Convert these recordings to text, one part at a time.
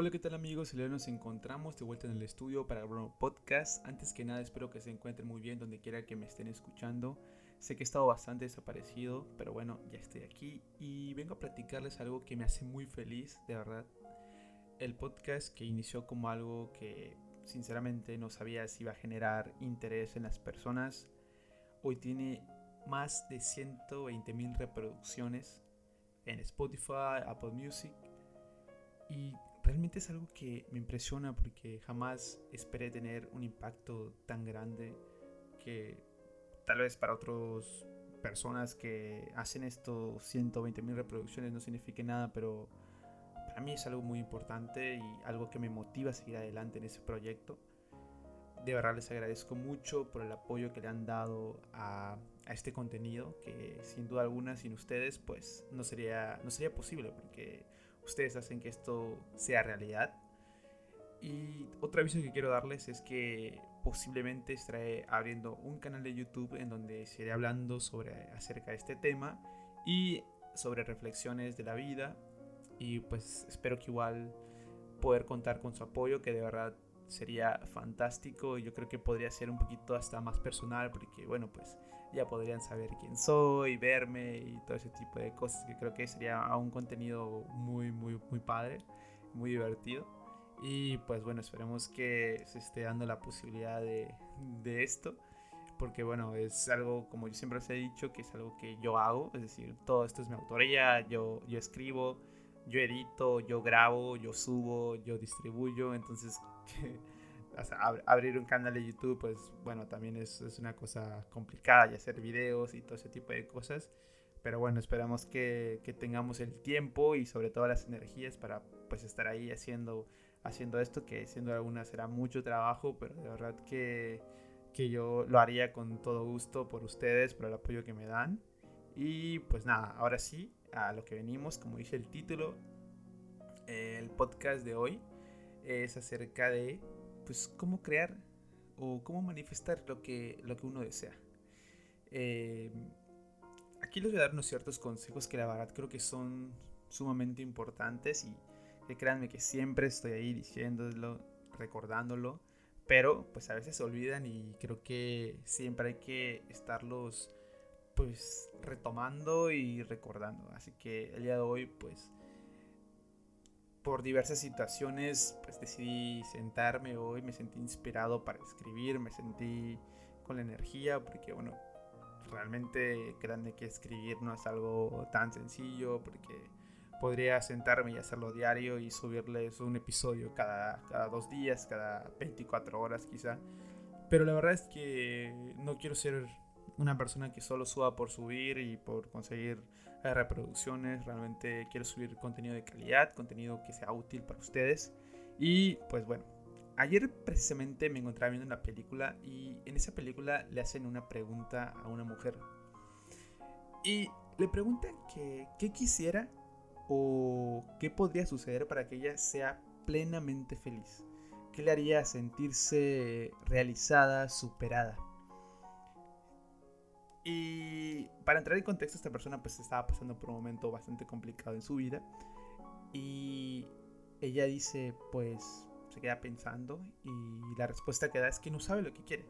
Hola, ¿qué tal amigos? Hoy nos encontramos de vuelta en el estudio para Bruno Podcast. Antes que nada, espero que se encuentren muy bien donde quiera que me estén escuchando. Sé que he estado bastante desaparecido, pero bueno, ya estoy aquí y vengo a platicarles algo que me hace muy feliz, de verdad. El podcast que inició como algo que sinceramente no sabía si iba a generar interés en las personas, hoy tiene más de 120,000 reproducciones en Spotify, Apple Music, y realmente es algo que me impresiona porque jamás esperé tener un impacto tan grande que tal vez para otras personas que hacen estos 120,000 reproducciones no signifique nada, pero para mí es algo muy importante y algo que me motiva a seguir adelante en ese proyecto. De verdad les agradezco mucho por el apoyo que le han dado a este contenido, que sin duda alguna sin ustedes pues no sería posible, porque ustedes hacen que esto sea realidad. Y otro aviso que quiero darles es que posiblemente estaré abriendo un canal de YouTube en donde seguiré hablando acerca de este tema y sobre reflexiones de la vida, y pues espero que igual poder contar con su apoyo, que de verdad sería fantástico. Yo creo que podría ser un poquito hasta más personal, porque bueno, pues ya podrían saber quién soy, verme y todo ese tipo de cosas, que creo que sería un contenido muy muy muy padre, muy divertido. Y pues bueno, esperemos que se esté dando la posibilidad de esto, porque bueno, es algo, como yo siempre les he dicho, que es algo que yo hago, es decir, todo esto es mi autoría, yo escribo, yo edito, yo grabo, yo subo, yo distribuyo. Entonces o sea, abrir un canal de YouTube pues bueno, también es una cosa complicada, y hacer videos y todo ese tipo de cosas, pero bueno, esperamos que tengamos el tiempo y sobre todo las energías para pues estar ahí haciendo esto, que siendo alguna será mucho trabajo, pero de verdad que yo lo haría con todo gusto por ustedes, por el apoyo que me dan. Y pues nada, ahora sí, a lo que venimos. Como dice el título, el podcast de hoy es acerca de pues cómo crear o cómo manifestar lo que uno desea. Aquí les voy a dar unos ciertos consejos que la verdad creo que son sumamente importantes, y que créanme que siempre estoy ahí diciéndolo, recordándolo, pero pues a veces se olvidan, y creo que siempre hay que estarlos pues retomando y recordando. Así que el día de hoy pues por diversas situaciones pues decidí sentarme hoy, me sentí inspirado para escribir, me sentí con la energía, porque bueno, realmente créanme que escribir no es algo tan sencillo, porque podría sentarme y hacerlo diario y subirles un episodio cada 2 días, cada 24 horas quizá, pero la verdad es que no quiero ser una persona que solo suba por subir y por conseguir reproducciones. Realmente quiero subir contenido de calidad, contenido que sea útil para ustedes. Y pues bueno, ayer precisamente me encontraba viendo una película, y en esa película le hacen una pregunta a una mujer y le preguntan que qué quisiera o qué podría suceder para que ella sea plenamente feliz, qué le haría sentirse realizada, superada. Y para entrar en contexto, esta persona pues estaba pasando por un momento bastante complicado en su vida, y ella dice, pues se queda pensando, y la respuesta que da es que no sabe lo que quiere.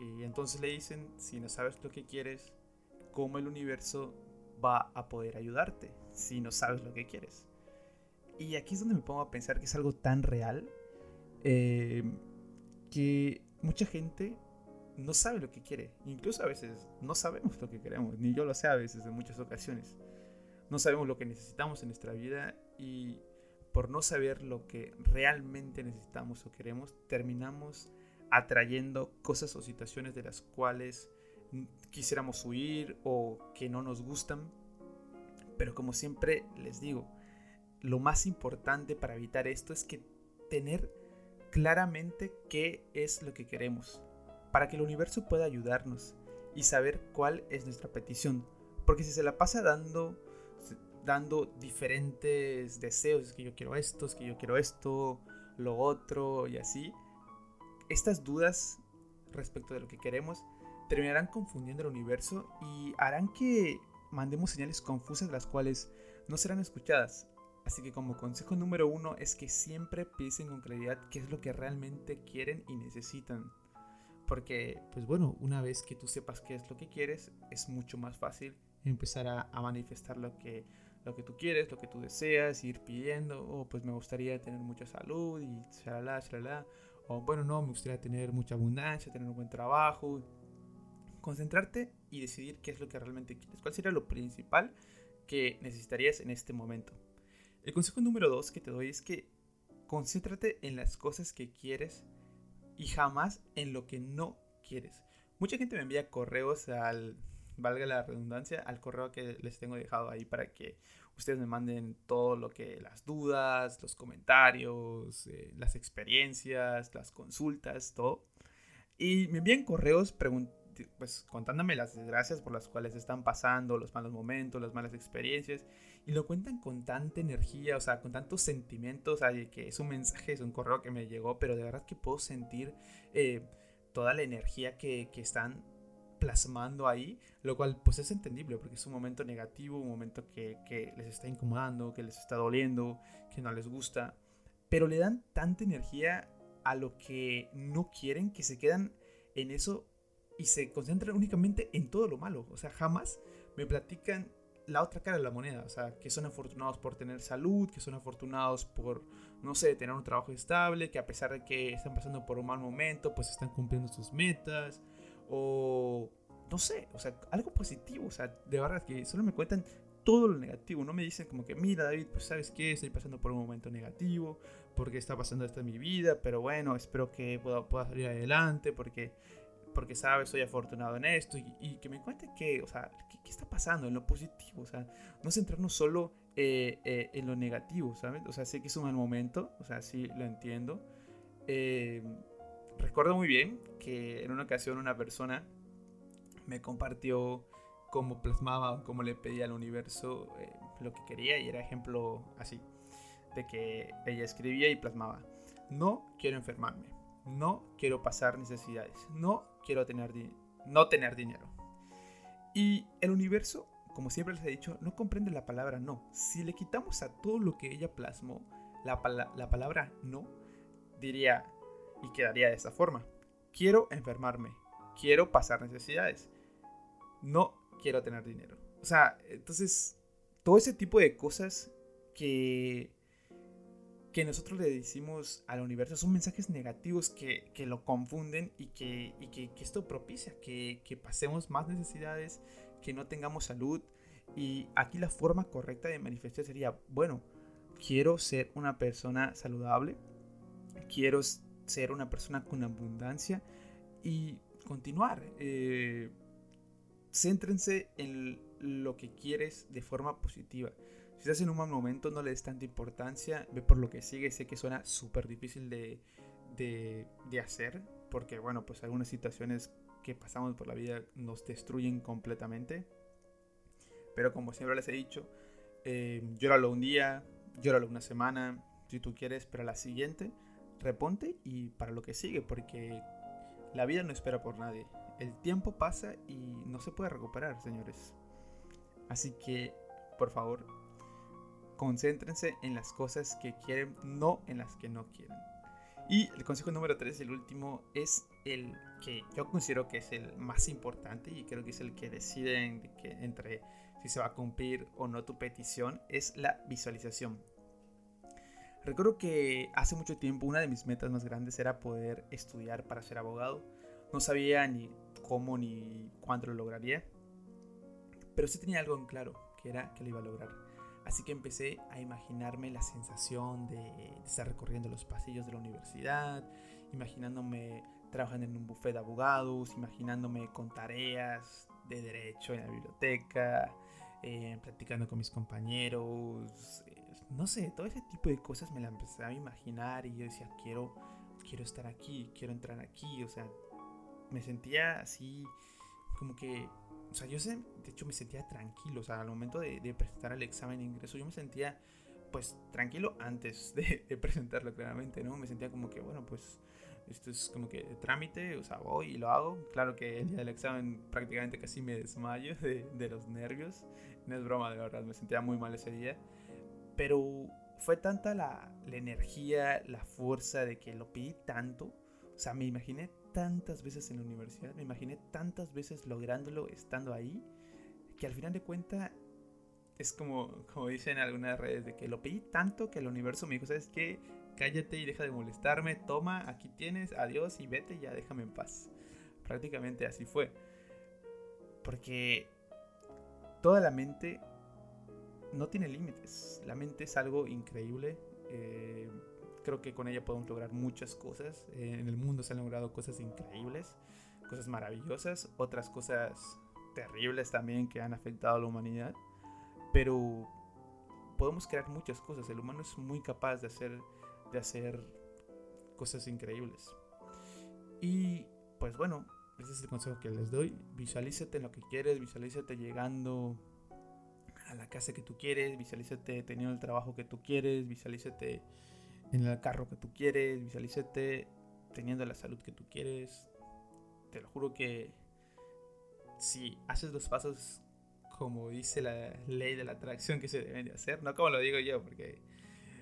Y entonces le dicen, si no sabes lo que quieres, ¿cómo el universo va a poder ayudarte si no sabes lo que quieres? Y aquí es donde me pongo a pensar que es algo tan real, que mucha gente no sabe lo que quiere. Incluso a veces no sabemos lo que queremos, ni yo lo sé a veces, en muchas ocasiones. No sabemos lo que necesitamos en nuestra vida, y por no saber lo que realmente necesitamos o queremos, terminamos atrayendo cosas o situaciones de las cuales quisiéramos huir o que no nos gustan. Pero como siempre les digo, lo más importante para evitar esto es que tener claramente qué es lo que queremos, para que el universo pueda ayudarnos y saber cuál es nuestra petición. Porque si se la pasa dando diferentes deseos, es que yo quiero esto, es que yo quiero esto, lo otro y así, estas dudas respecto de lo que queremos terminarán confundiendo el universo y harán que mandemos señales confusas, las cuales no serán escuchadas. Así que como consejo número 1 es que siempre piensen con claridad qué es lo que realmente quieren y necesitan. Porque, pues bueno, una vez que tú sepas qué es lo que quieres, es mucho más fácil empezar a manifestar lo que tú quieres, lo que tú deseas, ir pidiendo, pues me gustaría tener mucha salud y shalala, shalala. O bueno, no, me gustaría tener mucha abundancia, tener un buen trabajo. Concentrarte y decidir qué es lo que realmente quieres. ¿Cuál sería lo principal que necesitarías en este momento? El consejo número 2 que te doy es que concéntrate en las cosas que quieres y jamás en lo que no quieres. Mucha gente me envía correos al, valga la redundancia, al correo que les tengo dejado ahí para que ustedes me manden todo lo que, las dudas, los comentarios, las experiencias, las consultas, todo. Y me envían correos pues contándome las desgracias por las cuales están pasando, los malos momentos, las malas experiencias, y lo cuentan con tanta energía, o sea, con tantos sentimientos, o sea, de que es un mensaje, es un correo que me llegó, pero de verdad que puedo sentir toda la energía que están plasmando ahí, lo cual pues es entendible, porque es un momento negativo, un momento que les está incomodando, que les está doliendo, que no les gusta, pero le dan tanta energía a lo que no quieren que se quedan en eso y se concentran únicamente en todo lo malo. O sea, jamás me platican la otra cara de la moneda. O sea, que son afortunados por tener salud, que son afortunados por, no sé, tener un trabajo estable, que a pesar de que están pasando por un mal momento, pues están cumpliendo sus metas. O, no sé, o sea, algo positivo. O sea, de verdad que solo me cuentan todo lo negativo. No me dicen como que, mira, David, pues sabes qué, estoy pasando por un momento negativo, porque está pasando esto en mi vida, pero bueno, espero que pueda salir adelante, porque sabes, soy afortunado en esto, y que me cuente que, o sea, qué está pasando en lo positivo, o sea, no centrarnos solo en lo negativo, ¿sabes? O sea, sé que es un mal momento, o sea, sí lo entiendo. Recuerdo muy bien que en una ocasión una persona me compartió cómo plasmaba o cómo le pedía al universo lo que quería, y era ejemplo así, de que ella escribía y plasmaba: no quiero enfermarme, no quiero pasar necesidades, no quiero no tener dinero. Y el universo, como siempre les he dicho, no comprende la palabra no. Si le quitamos a todo lo que ella plasmó la palabra no, diría y quedaría de esta forma: quiero enfermarme, quiero pasar necesidades, no quiero tener dinero. O sea, entonces todo ese tipo de cosas que nosotros le decimos al universo son mensajes negativos que lo confunden y que esto propicia que pasemos más necesidades, que no tengamos salud. Y aquí la forma correcta de manifestar sería: bueno, quiero ser una persona saludable, quiero ser una persona con abundancia, y continuar. Céntrense en lo que quieres de forma positiva. Si estás en un mal momento, no le des tanta importancia, ve por lo que sigue. Sé que suena súper difícil de hacer, porque bueno, pues algunas situaciones que pasamos por la vida nos destruyen completamente. Pero como siempre les he dicho, llóralo un día, llóralo una semana, si tú quieres, pero a la siguiente, reponte y para lo que sigue, porque la vida no espera por nadie. El tiempo pasa y no se puede recuperar, señores. Así que, por favor, concéntrense en las cosas que quieren, no en las que no quieren. Y el consejo número 3, el último, es el que yo considero que es el más importante, y creo que es el que deciden que entre si se va a cumplir o no tu petición, es la visualización. Recuerdo que hace mucho tiempo una de mis metas más grandes era poder estudiar para ser abogado. No sabía ni cómo ni cuándo lo lograría, pero sí tenía algo en claro, que era que lo iba a lograr. Así que empecé a imaginarme la sensación de estar recorriendo los pasillos de la universidad, imaginándome trabajando en un bufete de abogados, imaginándome con tareas de derecho en la biblioteca, platicando con mis compañeros, no sé, todo ese tipo de cosas me la empecé a imaginar, y yo decía: quiero estar aquí, quiero entrar aquí. O sea, me sentía así como que, o sea, de hecho me sentía tranquilo. O sea, al momento de presentar el examen de ingreso, yo me sentía pues tranquilo antes de presentarlo, claramente, ¿no? Me sentía como que, bueno, pues esto es como que trámite, o sea, voy y lo hago. Claro que el día del examen prácticamente casi me desmayo de los nervios. No es broma, de verdad, me sentía muy mal ese día. Pero fue tanta la energía, la fuerza de que lo pedí tanto. O sea, me imaginé tantas veces en la universidad, me imaginé tantas veces lográndolo, estando ahí, que al final de cuentas es como dicen en algunas redes, de que lo pedí tanto que el universo me dijo, ¿sabes qué? Cállate y deja de molestarme, toma, aquí tienes, adiós y vete, ya déjame en paz. Prácticamente así fue. Porque toda la mente no tiene límites. La mente es algo increíble. Creo que con ella podemos lograr muchas cosas. En el mundo se han logrado cosas increíbles, cosas maravillosas, otras cosas terribles también que han afectado a la humanidad. Pero podemos crear muchas cosas. El humano es muy capaz de hacer cosas increíbles. Y pues bueno, ese es el consejo que les doy. Visualízate en lo que quieres, visualízate llegando a la casa que tú quieres, visualízate teniendo el trabajo que tú quieres, visualízate en el carro que tú quieres, visualízate teniendo la salud que tú quieres. Te lo juro que si haces los pasos como dice la ley de la atracción que se deben de hacer, no como lo digo yo porque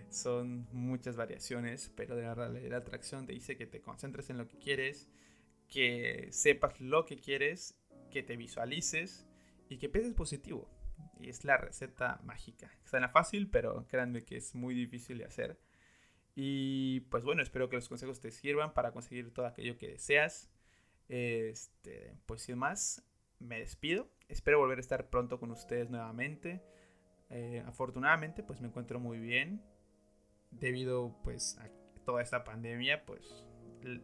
son muchas variaciones, pero de la ley de la atracción te dice que te concentres en lo que quieres, que sepas lo que quieres, que te visualices y que pienses positivo. Y es la receta mágica. Suena fácil, pero créanme que es muy difícil de hacer. Y pues bueno, espero que los consejos te sirvan para conseguir todo aquello que deseas. Pues sin más, me despido. Espero volver a estar pronto con ustedes nuevamente. Afortunadamente, pues me encuentro muy bien. Debido pues a toda esta pandemia, pues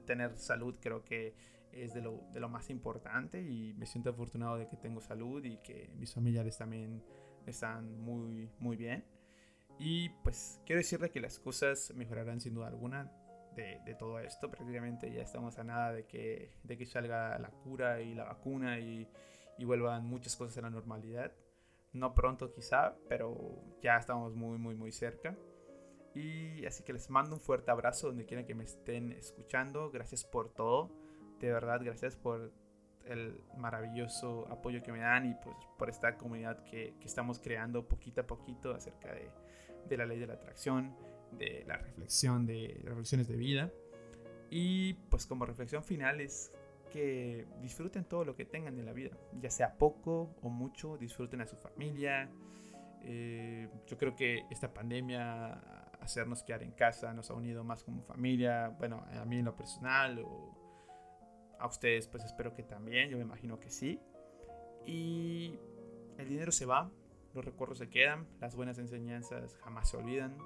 tener salud creo que es de lo más importante, y me siento afortunado de que tengo salud y que mis familiares también están muy, muy bien. Y pues quiero decirle que las cosas mejorarán sin duda alguna de todo esto. Prácticamente ya estamos a nada de que salga la cura y la vacuna y vuelvan muchas cosas a la normalidad. No pronto quizá, pero ya estamos muy, muy, muy cerca. Y así que les mando un fuerte abrazo donde quiera que me estén escuchando. Gracias por todo. De verdad, gracias por el maravilloso apoyo que me dan y pues por esta comunidad que estamos creando poquito a poquito acerca de la ley de la atracción, de la reflexión, de las reflexiones de vida. Y pues como reflexión final es que disfruten todo lo que tengan en la vida, ya sea poco o mucho, disfruten a su familia. Yo creo que esta pandemia, hacernos quedar en casa, nos ha unido más como familia. Bueno, a mí en lo personal, o a ustedes pues espero que también, yo me imagino que sí. Y el dinero se va, los recuerdos se quedan, las buenas enseñanzas jamás se olvidan.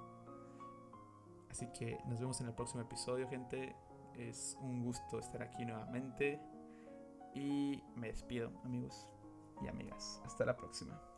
Así que nos vemos en el próximo episodio, gente. Es un gusto estar aquí nuevamente y me despido, amigos y amigas. Hasta la próxima.